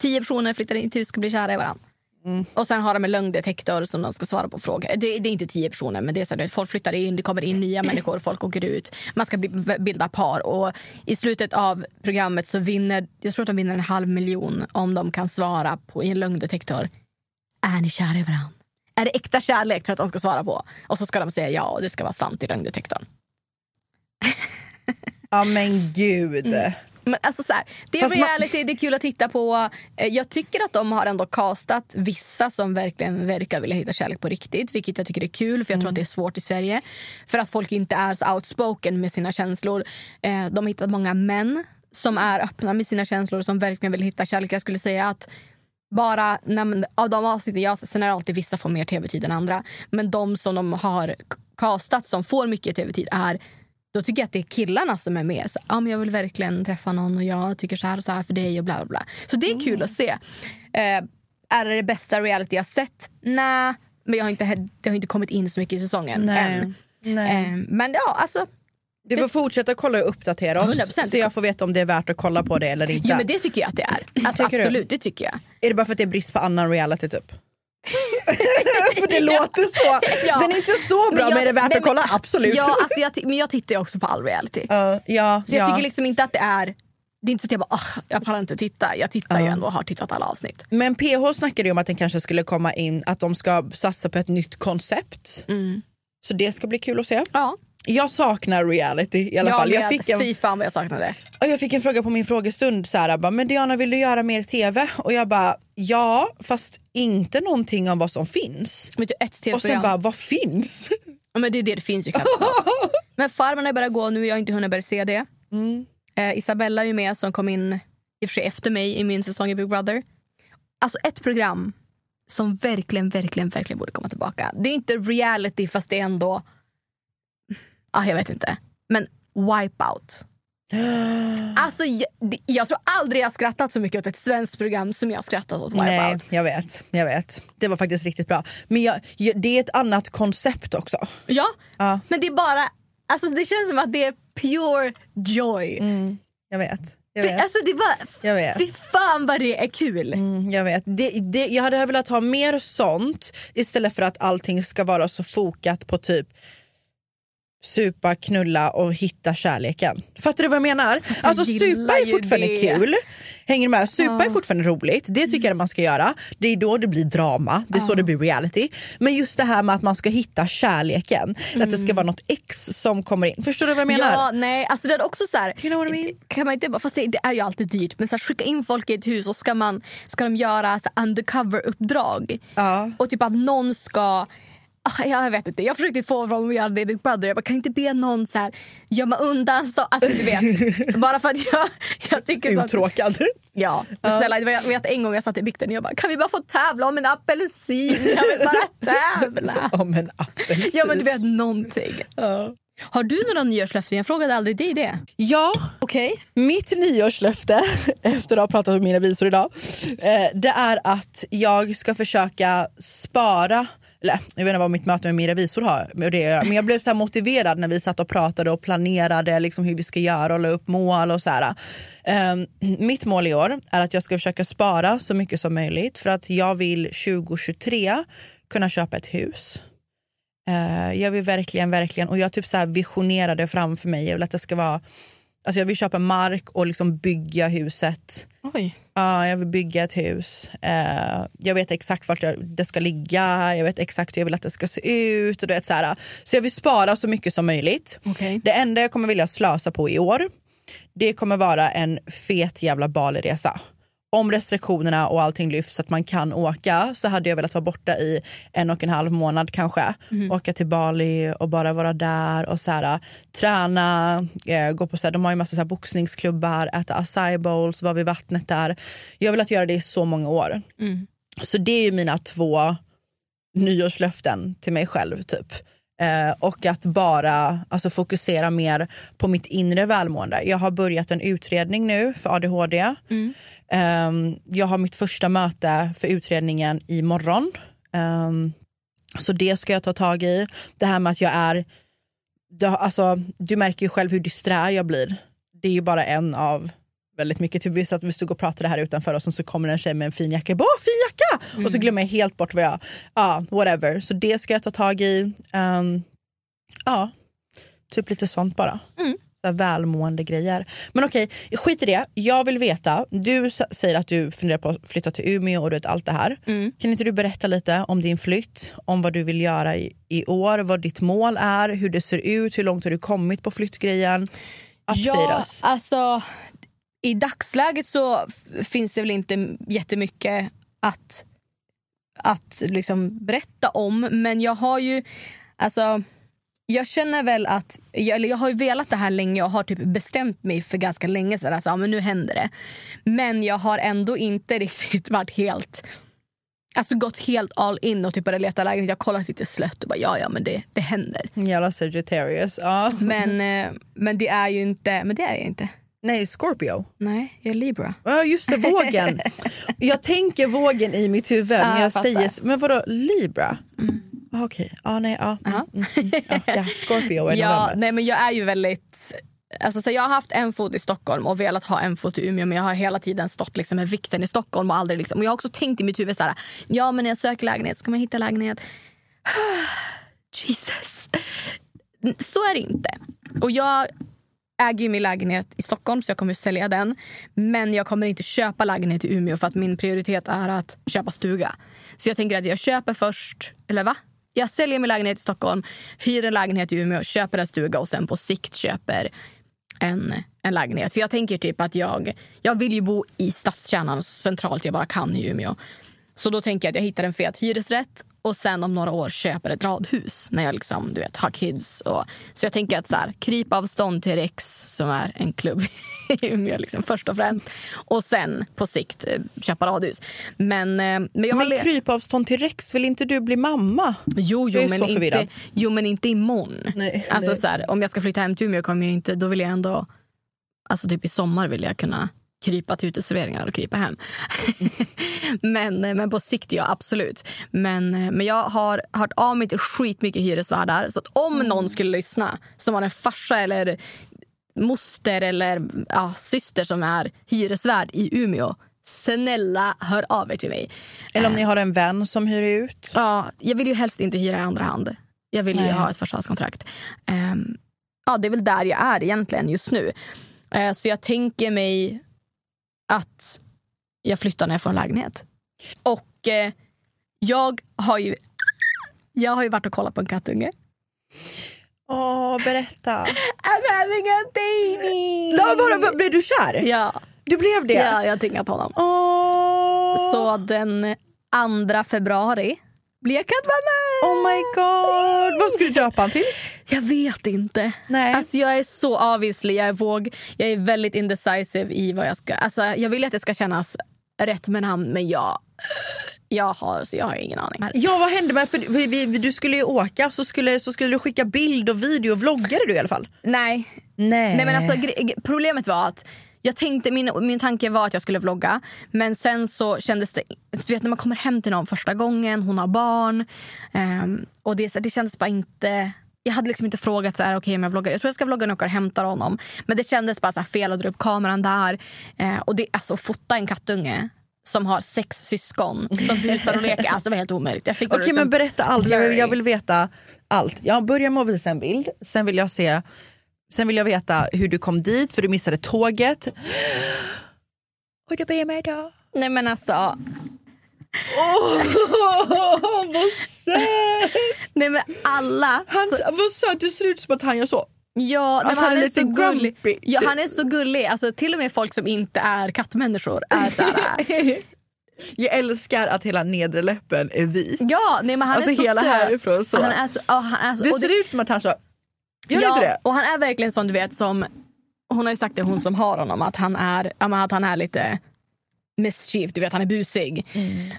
tio personer flyttar in till hus och ska bli kära i varandra. Mm. Och sen har de en lögndetektor som de ska svara på frågor. Det, det är inte tio personer, men det är så att folk flyttar in, det kommer in nya människor, folk åker ut. Man ska bli, bilda par, och i slutet av programmet så vinner, jag tror att de vinner en halv miljon om de kan svara på i en lögndetektor. Är ni kära i varandra? Är det äkta kärlek, tror jag att de ska svara på. Och så ska de säga ja, och det ska vara sant i lögndetektorn. Ja, men gud. Mm. Men alltså så här, det är reality, man... det är kul att titta på. Jag tycker att de har ändå castat vissa som verkligen verkar vilja hitta kärlek på riktigt, vilket jag tycker är kul, för jag mm. tror att det är svårt i Sverige för att folk inte är så outspoken med sina känslor. De har hittat många män som är öppna med sina känslor, som verkligen vill hitta kärlek. Jag skulle säga att bara nej, av de avsnitten jag sen är det alltid vissa får mer tv-tid än andra, men de som de har castat som får mycket tv-tid är, då tycker jag att det är killarna som är mer så, ja, men jag vill verkligen träffa någon och jag tycker så här och så här för dig och bla bla bla. Så det är kul mm. att se. Eh, är det det bästa reality jag sett? Nej, men jag har inte, det har inte kommit in så mycket i säsongen Nej. än. Nej. Eh, men ja, alltså. Du får det... fortsätta kolla och uppdatera oss hundra procent. Så jag får veta om det är värt att kolla på det eller inte. Jo, men det tycker jag att det är. Alltså, absolut, det tycker jag. Är det bara för att det är brist på annan reality typ? För det låter så. Ja. Den är inte så bra, men, jag, men är det värt men, att kolla? Absolut. Ja, alltså jag, men jag tittar ju också på all reality. Uh, ja, så jag ja. tycker liksom inte att det är... Det är inte så att jag bara, oh, jag pallar inte titta. Jag tittar uh. ju ändå och har tittat alla avsnitt. Men P H snackade ju om att den kanske skulle komma in, att de ska satsa på ett nytt koncept. Mm. Så det ska bli kul att se. Ja. Jag saknar reality i alla ja, fall. Jag fick en... Fy fan vad jag saknar det. Och jag fick en fråga på min frågestund så här, bara, men Diana, vill du göra mer tv? Och jag bara, ja, fast inte någonting om vad som finns. Men ett tv- och sen bara, vad finns? Ja, men det är det, det finns ju knappt. Men Farmarna börjar gå nu, jag har inte hunnit börja se det. Mm. Eh, Isabella är ju med, som kom in i och för sig efter mig i min säsong i Big Brother. Alltså ett program som verkligen, verkligen, verkligen borde komma tillbaka. Det är inte reality, fast det är ändå... Ja, ah, jag vet inte. Men Wipeout. Alltså, jag, jag tror aldrig jag skrattat så mycket åt ett svenskt program som jag skrattat åt Wipeout. Nej, jag vet, jag vet. Det var faktiskt riktigt bra. Men jag, jag, det är ett annat koncept också. Ja, ja, men det är bara... Alltså, det känns som att det är pure joy. Mm, jag vet. Jag vet. Alltså, det är bara... Jag vet. Fy fan vad det är kul. Mm, jag vet. Det, det, jag hade velat ha mer sånt istället för att allting ska vara så fokat på typ... supa, knulla och hitta kärleken. Fattar du vad jag menar? Alltså, alltså supa är fortfarande det. Kul. Hänger med? Supa oh. är fortfarande roligt. Det tycker jag man ska göra. Det är då det blir drama. Det är oh. så det blir reality. Men just det här med att man ska hitta kärleken. Mm. Att det ska vara något ex som kommer in. Förstår du vad jag menar? Ja, nej. Alltså det är också så här. You know what I mean? Kan man inte bara, fast det, det är ju alltid dyrt. Men så här, skicka in folk i ett hus och ska, man, ska de göra så undercover-uppdrag. Oh. Och typ att någon ska... Jag vet inte, jag försökte få dem att göra det i Big Brother. Jag bara, kan inte be någon så här gömma undan så, alltså du vet. Bara för att jag, jag tycker uttråkad. Att, ja, uh. snälla, jag vet en gång jag satt i bikten och jag bara, kan vi bara få tävla om en apelsin? Jag vill bara tävla om en apelsin. Ja, men du vet, någonting. uh. Har du några nyårslöften? Jag frågade aldrig dig det. Ja, okay. Mitt nyårslöfte efter att ha pratat med mina visor idag, det är att jag ska försöka spara. Eller, jag vet inte vad mitt möte med min revisor har med det att göra. Men jag blev så här motiverad när vi satt och pratade och planerade liksom hur vi ska göra och la upp mål och så här. Um, mitt mål i år är att jag ska försöka spara så mycket som möjligt. För att jag vill tjugo tjugotre kunna köpa ett hus. Uh, jag vill verkligen, verkligen. Och jag typ så här visionerade framför mig. Jag vill att det ska vara... Alltså jag vill köpa mark och liksom bygga huset. Oj. Ja, jag vill bygga ett hus. Uh, jag vet exakt vart jag, det ska ligga. Jag vet exakt hur jag vill att det ska se ut. Och vet, så, här. Så jag vill spara så mycket som möjligt. Okay. Det enda jag kommer vilja slösa på i år, det kommer vara en fet jävla Bali-resa. Om restriktionerna och allting lyfts så att man kan åka, så hade jag velat vara borta i en och en halv månad kanske. Mm. Åka till Bali och bara vara där och så här, träna, eh, gå på så här, de har ju massa så här boxningsklubbar, äta acai bowls, vara vid vattnet där. Jag har velat göra det i så många år. Mm. Så det är ju mina två nyårslöften till mig själv typ. Eh, och att bara alltså, fokusera mer på mitt inre välmående. Jag har börjat en utredning nu för A D H D. Mm. eh, Jag har mitt första möte för utredningen imorgon. eh, Så det ska jag ta tag i. Det här med att jag är du, alltså, du märker ju själv hur disträ jag blir. Det är ju bara en av väldigt mycket. Typ visst att vi stod och pratade här utanför och så kommer en tjej med en fin jacka. Bara fin jacka! Mm. Och så glömmer jag helt bort vad jag... Ja, whatever. Så det ska jag ta tag i. Um, ja, typ lite sånt bara. Mm. Så här välmående grejer. Men okej, skit i det. Jag vill veta. Du säger att du funderar på att flytta till Umeå och du vet allt det här. Mm. Kan inte du berätta lite om din flytt? Om vad du vill göra i, i år? Vad ditt mål är? Hur det ser ut? Hur långt har du kommit på flyttgrejen? Ja, alltså... I dagsläget så finns det väl inte jättemycket att, att liksom berätta om. Men jag har ju, alltså, jag känner väl att, jag, eller jag har ju velat det här länge och har typ bestämt mig för ganska länge sedan. Alltså, ja, men nu händer det. Men jag har ändå inte riktigt varit helt, alltså gått helt all in och typ börjat leta lägenhet. Jag har kollat lite slött och bara, ja, ja, men det, det händer. Jävla Sagittarius, ja. Men, men det är ju inte, men det är jag inte. Nej, Scorpio. Nej, jag är Libra. Ja, oh, just det, vågen. Jag tänker vågen i mitt huvud, ah, när jag fattar. Säger... Men vadå, Libra? Mm. Ah, okej, okay. ah, nej, ja. Ah. Uh-huh. Mm, mm, mm, ja, Scorpio är ja, nej, men jag är ju väldigt... Alltså, så jag har haft en fot i Stockholm och velat ha en fot i Umeå, men jag har hela tiden stått liksom med vikten i Stockholm och aldrig liksom... Och jag har också tänkt i mitt huvud så här, ja, men när jag söker lägenhet så kommer jag hitta lägenhet. Jesus. Så är det inte. Och jag... äger ju min lägenhet i Stockholm så jag kommer sälja den. Men jag kommer inte köpa lägenhet i Umeå för att min prioritet är att köpa stuga. Så jag tänker att jag köper först, eller va? Jag säljer min lägenhet i Stockholm, hyr en lägenhet i Umeå, köper en stuga och sen på sikt köper en, en lägenhet. För jag tänker typ att jag, jag vill ju bo i stadskärnan så centralt jag bara kan i Umeå. Så då tänker jag att jag hittar en fet hyresrätt och sen om några år köper ett radhus när jag liksom, du vet, har kids. Och, så jag tänker att så här, kryp avstånd till Rex som är en klubb i Umeå liksom, först och främst. Och sen på sikt köpa radhus. Men, men, jag men le- kryp avstånd till Rex, vill inte du bli mamma? Jo, jo, men, inte, jo men inte imorgon. Nej, alltså, så här, om jag ska flytta hem till Umeå kommer jag inte, då vill jag ändå, alltså typ i sommar vill jag kunna... krypa till uteserveringar och krypa hem. men, men på sikt, ja, absolut. Men, men jag har hört av mig till skitmycket hyresvärdar. Så att om mm. någon skulle lyssna som har en farsa eller moster eller ja, syster som är hyresvärd i Umeå, snälla, hör av er till mig. Eller om ni har en vän som hyr ut. Ja, jag vill ju helst inte hyra i andra hand. Jag vill ju Nej. ha ett förstahandskontrakt. Um, ja, det är väl där jag är egentligen just nu. Uh, så jag tänker mig... att jag flyttar när jag får en lägenhet. Och eh, jag har ju jag har ju varit och kollat på en kattunge. Åh, berätta. I'm having a baby. Låt, blev du kär? Ja. Du blev det? Ja, jag tingat honom. Åh. Så den andra februari blir jag kattmamma. Oh my god. Vad ska du döpa han till? Jag vet inte. Nej. Alltså jag är så avvislig, jag är våg. Jag är väldigt indecisive i vad jag ska... Alltså jag vill att det ska kännas rätt med namn, men jag... Jag har, så jag har ingen aning. Ja, vad hände med... För vi, vi, du skulle ju åka, så skulle, så skulle du skicka bild och video och vloggade du i alla fall. Nej. Nej. Nej men alltså gre- problemet var att... Jag tänkte, min, min tanke var att jag skulle vlogga. Men sen så kändes det... Du vet när man kommer hem till någon första gången. Hon har barn. Um, och det, det kändes bara inte... Jag hade liksom inte frågat så här, okej, okay, jag vloggar. Jag tror jag ska vlogga när jag hämtar honom. Men det kändes bara så här, fel att dra upp kameran där. Uh, och det, alltså fota en kattunge som har sex syskon som busar och leker. Alltså det var helt omöjligt. Okej, okay, men berätta allt. Jag vill, jag vill veta allt. Jag börjar med att visa en bild. Sen vill jag se... Sen vill jag veta hur du kom dit, för du missade tåget. Och då blir jag med då. Nej men alltså. Åh, oh, vad söt. Nej men alla. Han, så... Vad söt, det ser ut som att han gör så. Ja, nej, han, han är, är så gullig. gullig. Ja, han är så gullig. Alltså till och med folk som inte är kattmänniskor är så här. Jag älskar att hela nedre läppen är vit. Ja, nej men han alltså, är så hela söt. Härifrån, så. Han är så, oh, han är så... Det ser det... ut som att han så. Ja, och han är verkligen sån, du vet, som hon har ju sagt det, hon som har honom, att han är, att han är lite mischief, du vet, han är busig. Mm.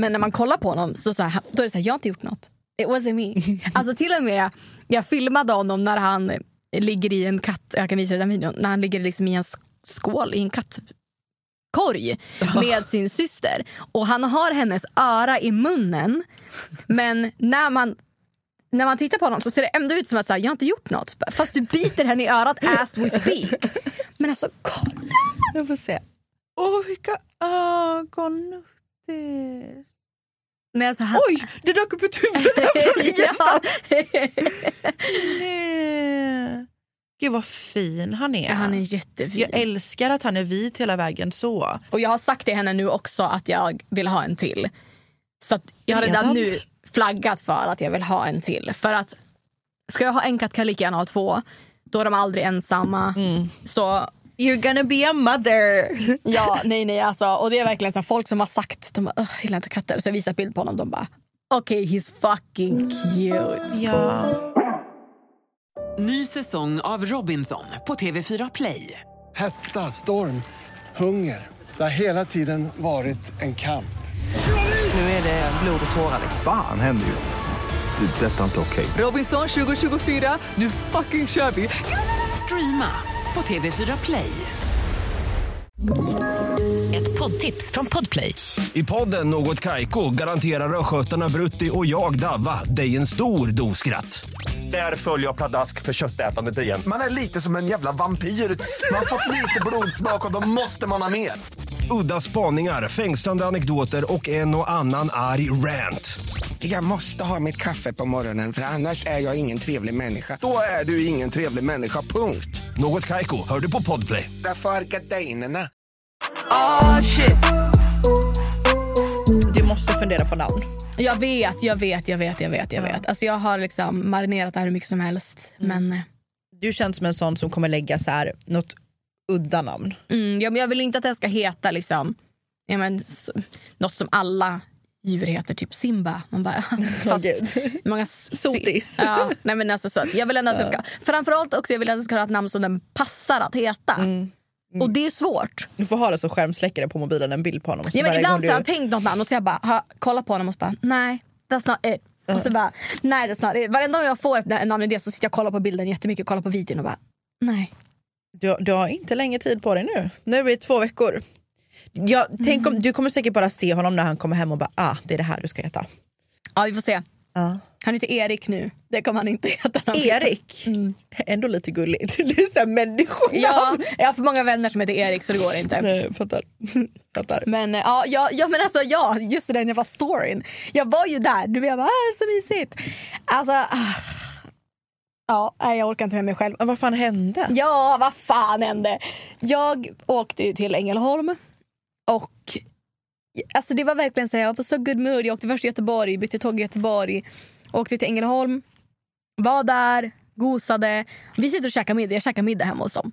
Men när man kollar på honom så, så här, då är det så här, jag har inte gjort något. It wasn't me. Alltså till och med jag filmade honom när han ligger i en katt, jag kan visa dig den videon, när han ligger liksom i en skål i en katt korg med sin syster och han har hennes öra i munnen, men när man när man tittar på honom så ser det ändå ut som att så här, jag har inte gjort något. Fast du biter henne i örat as we speak. Men alltså, kolla! Jag får se. Åh, oh, vilka ögon. Nej, alltså, han... Oj, det dök upp ett huvud från ingenstans. Nej. Gud vad fin han är. Ja, han är jättefin. Jag älskar att han är vit hela vägen så. Och jag har sagt till henne nu också att jag vill ha en till. Så att jag har redan nu flaggat för att jag vill ha en till. För att ska jag ha en katt kan jag lika gärna ha två. Då är de aldrig ensamma. Mm. Så... You're gonna be a mother. Ja, nej, nej, alltså. Och det är verkligen så här, folk som har sagt, de bara, jag gillar inte katter. Så jag visar bild på honom, de bara, okej, okay, he's fucking cute. Ja. Ny säsong av Robinson på T V fyra Play. Hetta, storm, hunger. Det har hela tiden varit en kamp. Nu är det blod och tårar. Fan, händer just det. Det är detta inte okej. Okay. Robinson tjugo tjugofyra, nu fucking kör vi. Streama på T V fyra Play. Ett poddtips från Podplay. I podden Något Kaiko garanterar röskötarna Brutti och jag Davva dig en stor doskratt. Där följer jag Pladask för köttätandet igen. Man är lite som en jävla vampyr. Man har fått lite blodsmak och då måste man ha mer. Udda spaningar, fängslande anekdoter och en och annan arg rant. Jag måste ha mitt kaffe på morgonen för annars är jag ingen trevlig människa. Då är du ingen trevlig människa, punkt. Något Kaiko, hör du på Podplay. Därför är gardinerna. Ah, shit. Du måste fundera på namn. Jag vet, jag vet, jag vet, jag vet, jag vet. Alltså jag har liksom marinerat det här hur mycket som helst. Mm. Men... Du känns som en sån som kommer lägga så här något udda namn. Mm, ja, men jag vill inte att jag ska heta liksom, ja, men, så, något som alla... djur heter typ Simba. Man bara, fast många sotis. Ja, nej men alltså så att jag vill ändå att det ska, framförallt också jag vill att det ska ha ett namn som den passar att heta. Mm. Mm. Och det är svårt. Du får ha det som skärmsläckare på mobilen, en bild på honom. Ja, men ibland så har du... jag tänkt något namn och så jag bara ha, kolla på honom och så bara, nej, that's not it. Uh. Och så bara, nej that's not it. Varenda gång jag får en namnidé så sitter jag och kollar på bilden jättemycket och kollar på videon och bara, nej. Du, du har inte länge tid på dig nu. Nu är det två veckor. Jag, tänk om, mm. Du kommer säkert bara se honom när han kommer hem och bara, ah, det är det här du ska heta. Ja, vi får se. Uh. Han heter Erik nu. Det kommer han inte heta. Erik? Mm. Ändå lite gulligt. Det är såhär människorna. Ja, jag har för många vänner som heter Erik så det går inte. Nej, fattar. fattar. Men ja, ja, men alltså ja, just den jag var storyn. Jag var ju där. Du vet, bara, ah, så mysigt. Alltså... Ah. Ja, jag orkar inte med mig själv. Vad fan hände? Ja, vad fan hände? Jag åkte till Ängelholm. Och alltså det var verkligen så här, jag var på så good mood. Jag åkte först till Göteborg, bytte tåg i Göteborg, åkte till Ängelholm, var där, gosade. Vi sitter och käkar middag, jag käkar middag hemma hos dem.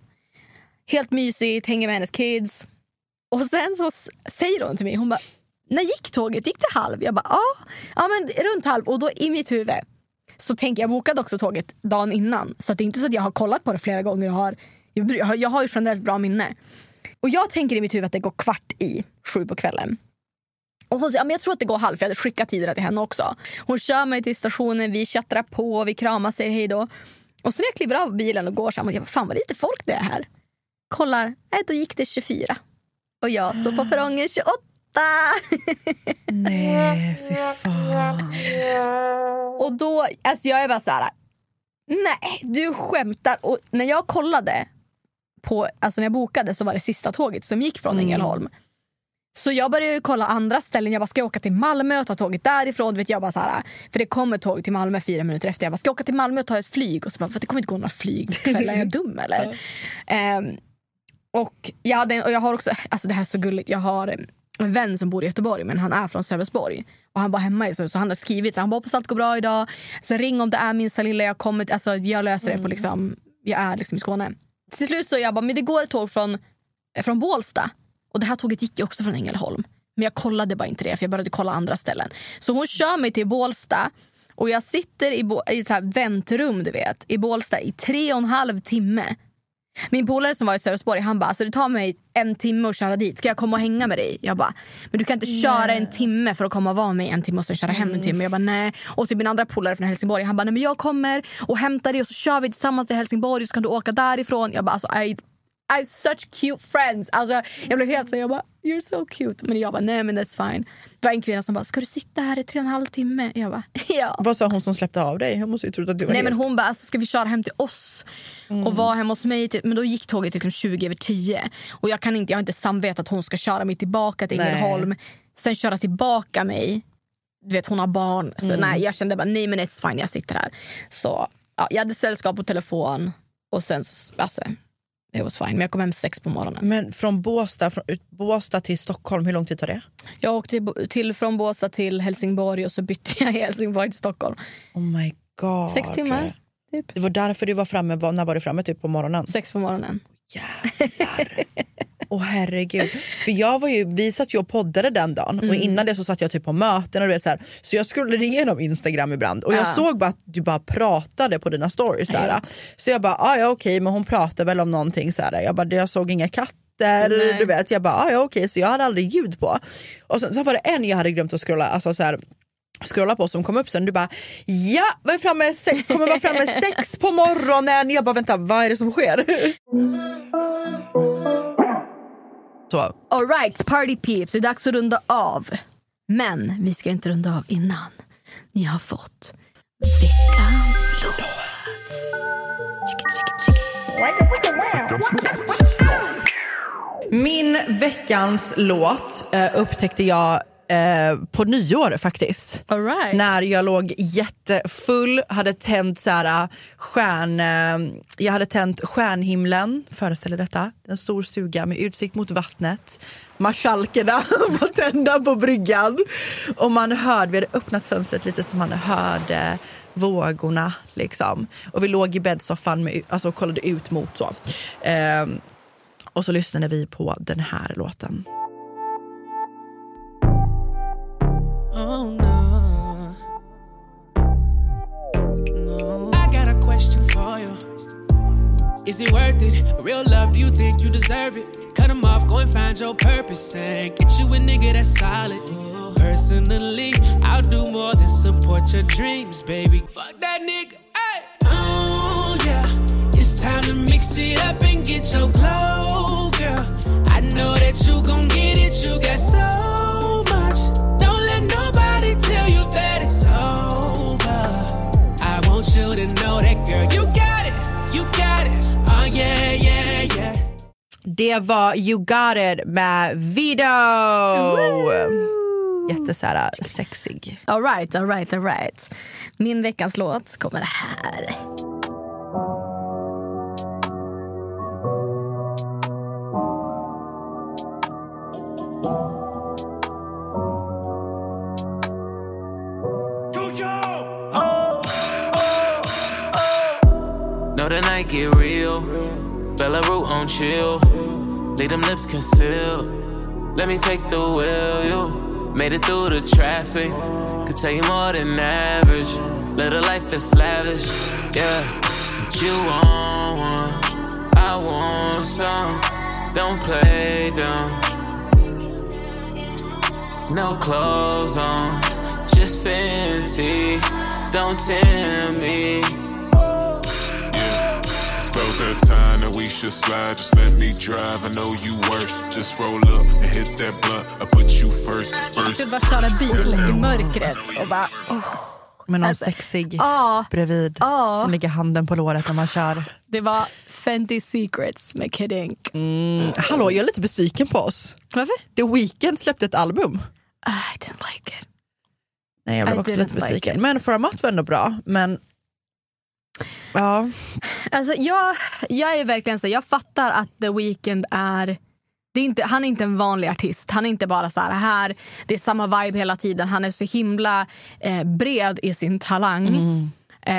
Helt mysigt, hänger med hennes kids. Och sen så säger hon till mig, hon bara, när gick tåget? Gick det halv? Jag bara, ja, ja men runt halv. Och då i mitt huvud så tänker jag, bokade också tåget dagen innan. Så att det är inte så att jag har kollat på det flera gånger. Jag har, jag, jag har ju generellt bra minne. Och jag tänker i mitt huvud att det går kvart i sju på kvällen. Och hon säger, ja, men jag tror att det går halv, för jag hade skickat tiderna till henne också. Hon kör mig till stationen, vi chattrar på, vi kramar, säger hej då. Och så när jag kliver av bilen och går så här, och jag bara, fan vad lite folk det är här. Kollar, nej då gick det tjugofyra. Och jag står på perrongen tjugoåtta. Nej, fy fan. Och då, alltså jag är bara så här, nej, du skämtar. Och när jag kollade... På, alltså när jag bokade så var det sista tåget som gick från mm. Ängelholm. Så jag började ju kolla andra ställen. Jag bara, ska jag åka till Malmö och ta tåget därifrån? Vet jag bara så här, för det kommer tåg till Malmö fyra minuter efter. Jag bara, ska jag åka till Malmö och ta ett flyg? Och så bara, för det kommer inte gå några flyg. Är jag dum eller? Mm. Um, och, jag hade, och jag har också, alltså det här är så gulligt. Jag har en vän som bor i Göteborg, men han är från Sölvesborg. Och han var hemma i så, så han har skrivit. Så han bara, hoppas allt går bra idag. Så ring om det är minsta lilla jag kommit. Alltså jag löser det på liksom, jag är liksom i Skåne. Till slut så jag bara, men det går ett tåg från, från Bålsta. Och det här tåget gick ju också från Ängelholm. Men jag kollade bara inte det, för jag började kolla andra ställen. Så hon kör mig till Bålsta. Och jag sitter i, bo- i ett här väntrum, du vet, i Bålsta i tre och en halv timme. Min polare som var i Sölvesborg, han bara, alltså det tar mig en timme att köra dit. Ska jag komma och hänga med dig? Jag bara, men du kan inte nej. köra en timme för att komma och vara med en timme och sen köra hem en timme. Jag bara, nej. Och så min andra polare från Helsingborg, han bara, nej men jag kommer och hämtar dig och så kör vi tillsammans till Helsingborg och så kan du åka därifrån. Jag bara, alltså I, I have such cute friends. Alltså jag blev helt så, jag bara, you're so cute. Men jag bara, nej men that's fine. Det var en kvinna som bara, ska du sitta här i tre och en halv timme? Jag bara, ja. Vad sa hon som släppte av dig? Hon måste ju tro att du var Nej helt... men hon bara, alltså, ska vi köra hem till oss? Mm. Och vara hemma hos mig till... Men då gick tåget liksom tjugo över tio. Och jag kan inte, jag har inte samvetat att hon ska köra mig tillbaka till Ängelholm. Sen köra tillbaka mig. Du vet, hon har barn. Så mm. nej, jag kände bara, nej men it's fine, jag sitter här. Så ja, jag hade sällskap på telefon. Och sen, alltså... Det var fine, men jag kom hem sex på morgonen. Men från Bålsta, från Bålsta till Stockholm, hur lång tid tar det? Jag åkte till, från Bålsta till Helsingborg och så bytte jag Helsingborg till Stockholm. Oh my god. Sex timmar, typ. Det var därför du var framme, när var du framme typ på morgonen? Sex på morgonen. Jävlar. Åh oh, herregud. För jag var ju, vi satt ju och poddade den dagen. Mm. Och innan det så satt jag typ på möten och du vet så här. Så jag scrollade igenom Instagram ibland. Och jag uh. såg bara att du bara pratade på dina stories så här. Mm. Så jag bara, ah, ja okej, okay, men hon pratar väl om någonting så här. Jag bara, jag såg inga katter. Mm. Du vet, jag bara, ah, ja okej, okay. Så jag hade aldrig ljud på. Och sen så var det en jag hade glömt att scrolla, alltså så här, scrolla på som kom upp sen. Du bara, ja, var framme sex, kommer vara framme sex på morgonen. Jag bara, vänta, vad är det som sker? Så. All right, party peeps, det är dags att runda av. Men vi ska inte runda av innan ni har fått veckans låt. Min veckans låt eh, upptäckte jag Eh, på nyår faktiskt. All right. När jag låg jättefull, hade tänt såhär stjärn, eh, jag hade tänt stjärnhimlen, föreställer detta, en stor stuga med utsikt mot vattnet, marschalkerna var tända på bryggan och man hörde, vi hade öppnat fönstret lite så man hörde vågorna liksom, och vi låg i bäddsoffan med, alltså, och kollade ut mot så eh, och så lyssnade vi på den här låten. Oh no. No. I got a question for you. Is it worth it? Real love, do you think you deserve it? Cut them off, go and find your purpose and get you a nigga that's solid. Personally, I'll do more than support your dreams, baby. Fuck that nigga, hey. Oh yeah, it's time to mix it up and get your glow, girl. I know that you gon' get it, you got so much. Nobody tell you that it's over. I want you to know that girl, you got it, you got it. Oh yeah, yeah, yeah. Det var You Got It med Vido. Woo! Jättesåhär sexig. All right, all right, all right. Min veckans låt kommer här. The night get real, Belarus on chill, leave them lips concealed, let me take the wheel, you made it through the traffic, could tell you more than average, live a life that's lavish, yeah, since you want one, I want some, don't play dumb, no clothes on, just fancy, don't tempt me. About that time that we should slide, just let me drive, I know you worth. Just roll up and hit that blunt, I put you first, first. Jag bara köra bilen i mörkret och bara, oh. Men någon alltså, sexig ah, bredvid ah, som ligger handen på låret när man kör. Det var Fenty Secrets med Kid Ink. Mm. Hallå, jag är lite besviken på oss. Varför? The Weeknd släppte ett album. I didn't like it. Nej, jag blev I också lite besviken. Like men för Amat var ändå bra, men... Ja. Alltså jag, jag är verkligen så. Jag fattar att The Weeknd är, det är inte, han är inte en vanlig artist. Han är inte bara så här, här det är samma vibe hela tiden. Han är så himla eh, bred i sin talang. Mm.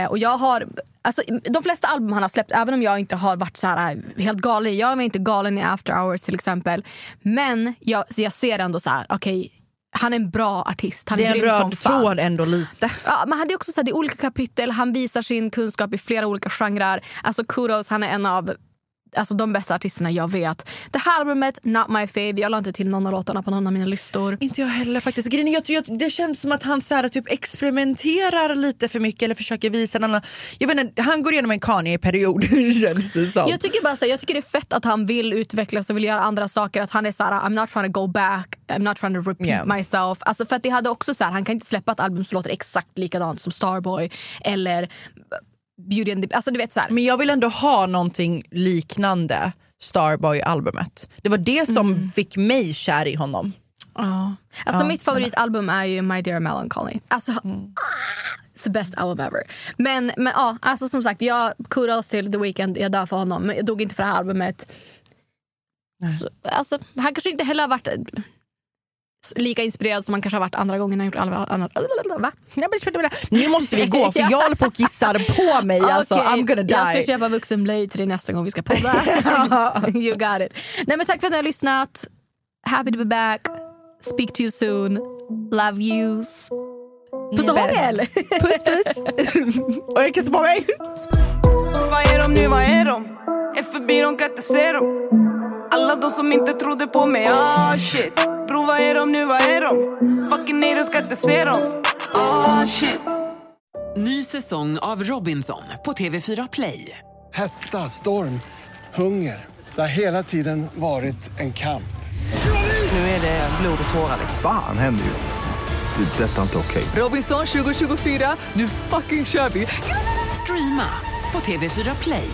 eh, Och jag har alltså, de flesta album han har släppt, även om jag inte har varit så här helt galen. Jag var inte galen i After Hours till exempel. Men jag, jag ser ändå så här, okej okay, han är en bra artist. Han det är en röd tråd ändå lite. Ja, men han är också så här, det är olika kapitel. Han visar sin kunskap i flera olika genrer. Alltså kudos, han är en av alltså de bästa artisterna jag vet. Det här albumet, not my fave. Jag la inte till någon av låtarna på någon av mina listor. Inte jag heller faktiskt. Grejen, jag, jag, det känns som att han så här, typ experimenterar lite för mycket. Eller försöker visa en annan. Jag vet inte, han går igenom en Kanye-period. Känns det som. Jag tycker bara så här, jag tycker det är fett att han vill utvecklas och vill göra andra saker. Att han är så här: I'm not trying to go back, I'm not trying to repeat yeah. myself. Alltså för att det hade också så här, han kan inte släppa ett album som låter exakt likadant som Starboy eller Beauty and the... alltså, du vet, så här. Men jag vill ändå ha någonting liknande Starboy-albumet. Det var det som mm. fick mig kär i honom. Oh. Alltså oh, mitt favoritalbum är ju My Dear Melancholy. Alltså... Mm. It's the best album ever. Men, men ja, alltså som sagt, jag kudos till The Weeknd. Jag dör för honom, men jag dog inte för det här albumet. Så, alltså, han kanske inte heller har varit... lika inspirerad som man kanske har varit andra gången när jag gjort alla andra. Va? Nu måste vi gå, för jag håller på och gissar på mig. Alltså, okay. I'm gonna die. Jag ska köpa vuxenblöj till dig nästa gång vi ska podda. You got it. Nej, men tack för att ni har lyssnat. Happy to be back. Speak to you soon. Love yous. Puss och hångel. Puss, puss. Och jag kissar på mig. Vad är de nu, vad är de? Är förbi, de kan inte se dem. Alla de som inte trodde på mig. Ah, shit. Bro, vad är de nu, vad är de? Fucking nej, du ska inte se dem. Oh, shit. Ny säsong av Robinson på T V fyra Play. Hetta, storm, hunger. Det har hela tiden varit en kamp. Nu är det blod och tårar. Fan, händer just det. Det är detta inte okej. Robinson tjugo tjugofyra, nu fucking kör vi. Streama på T V fyra Play.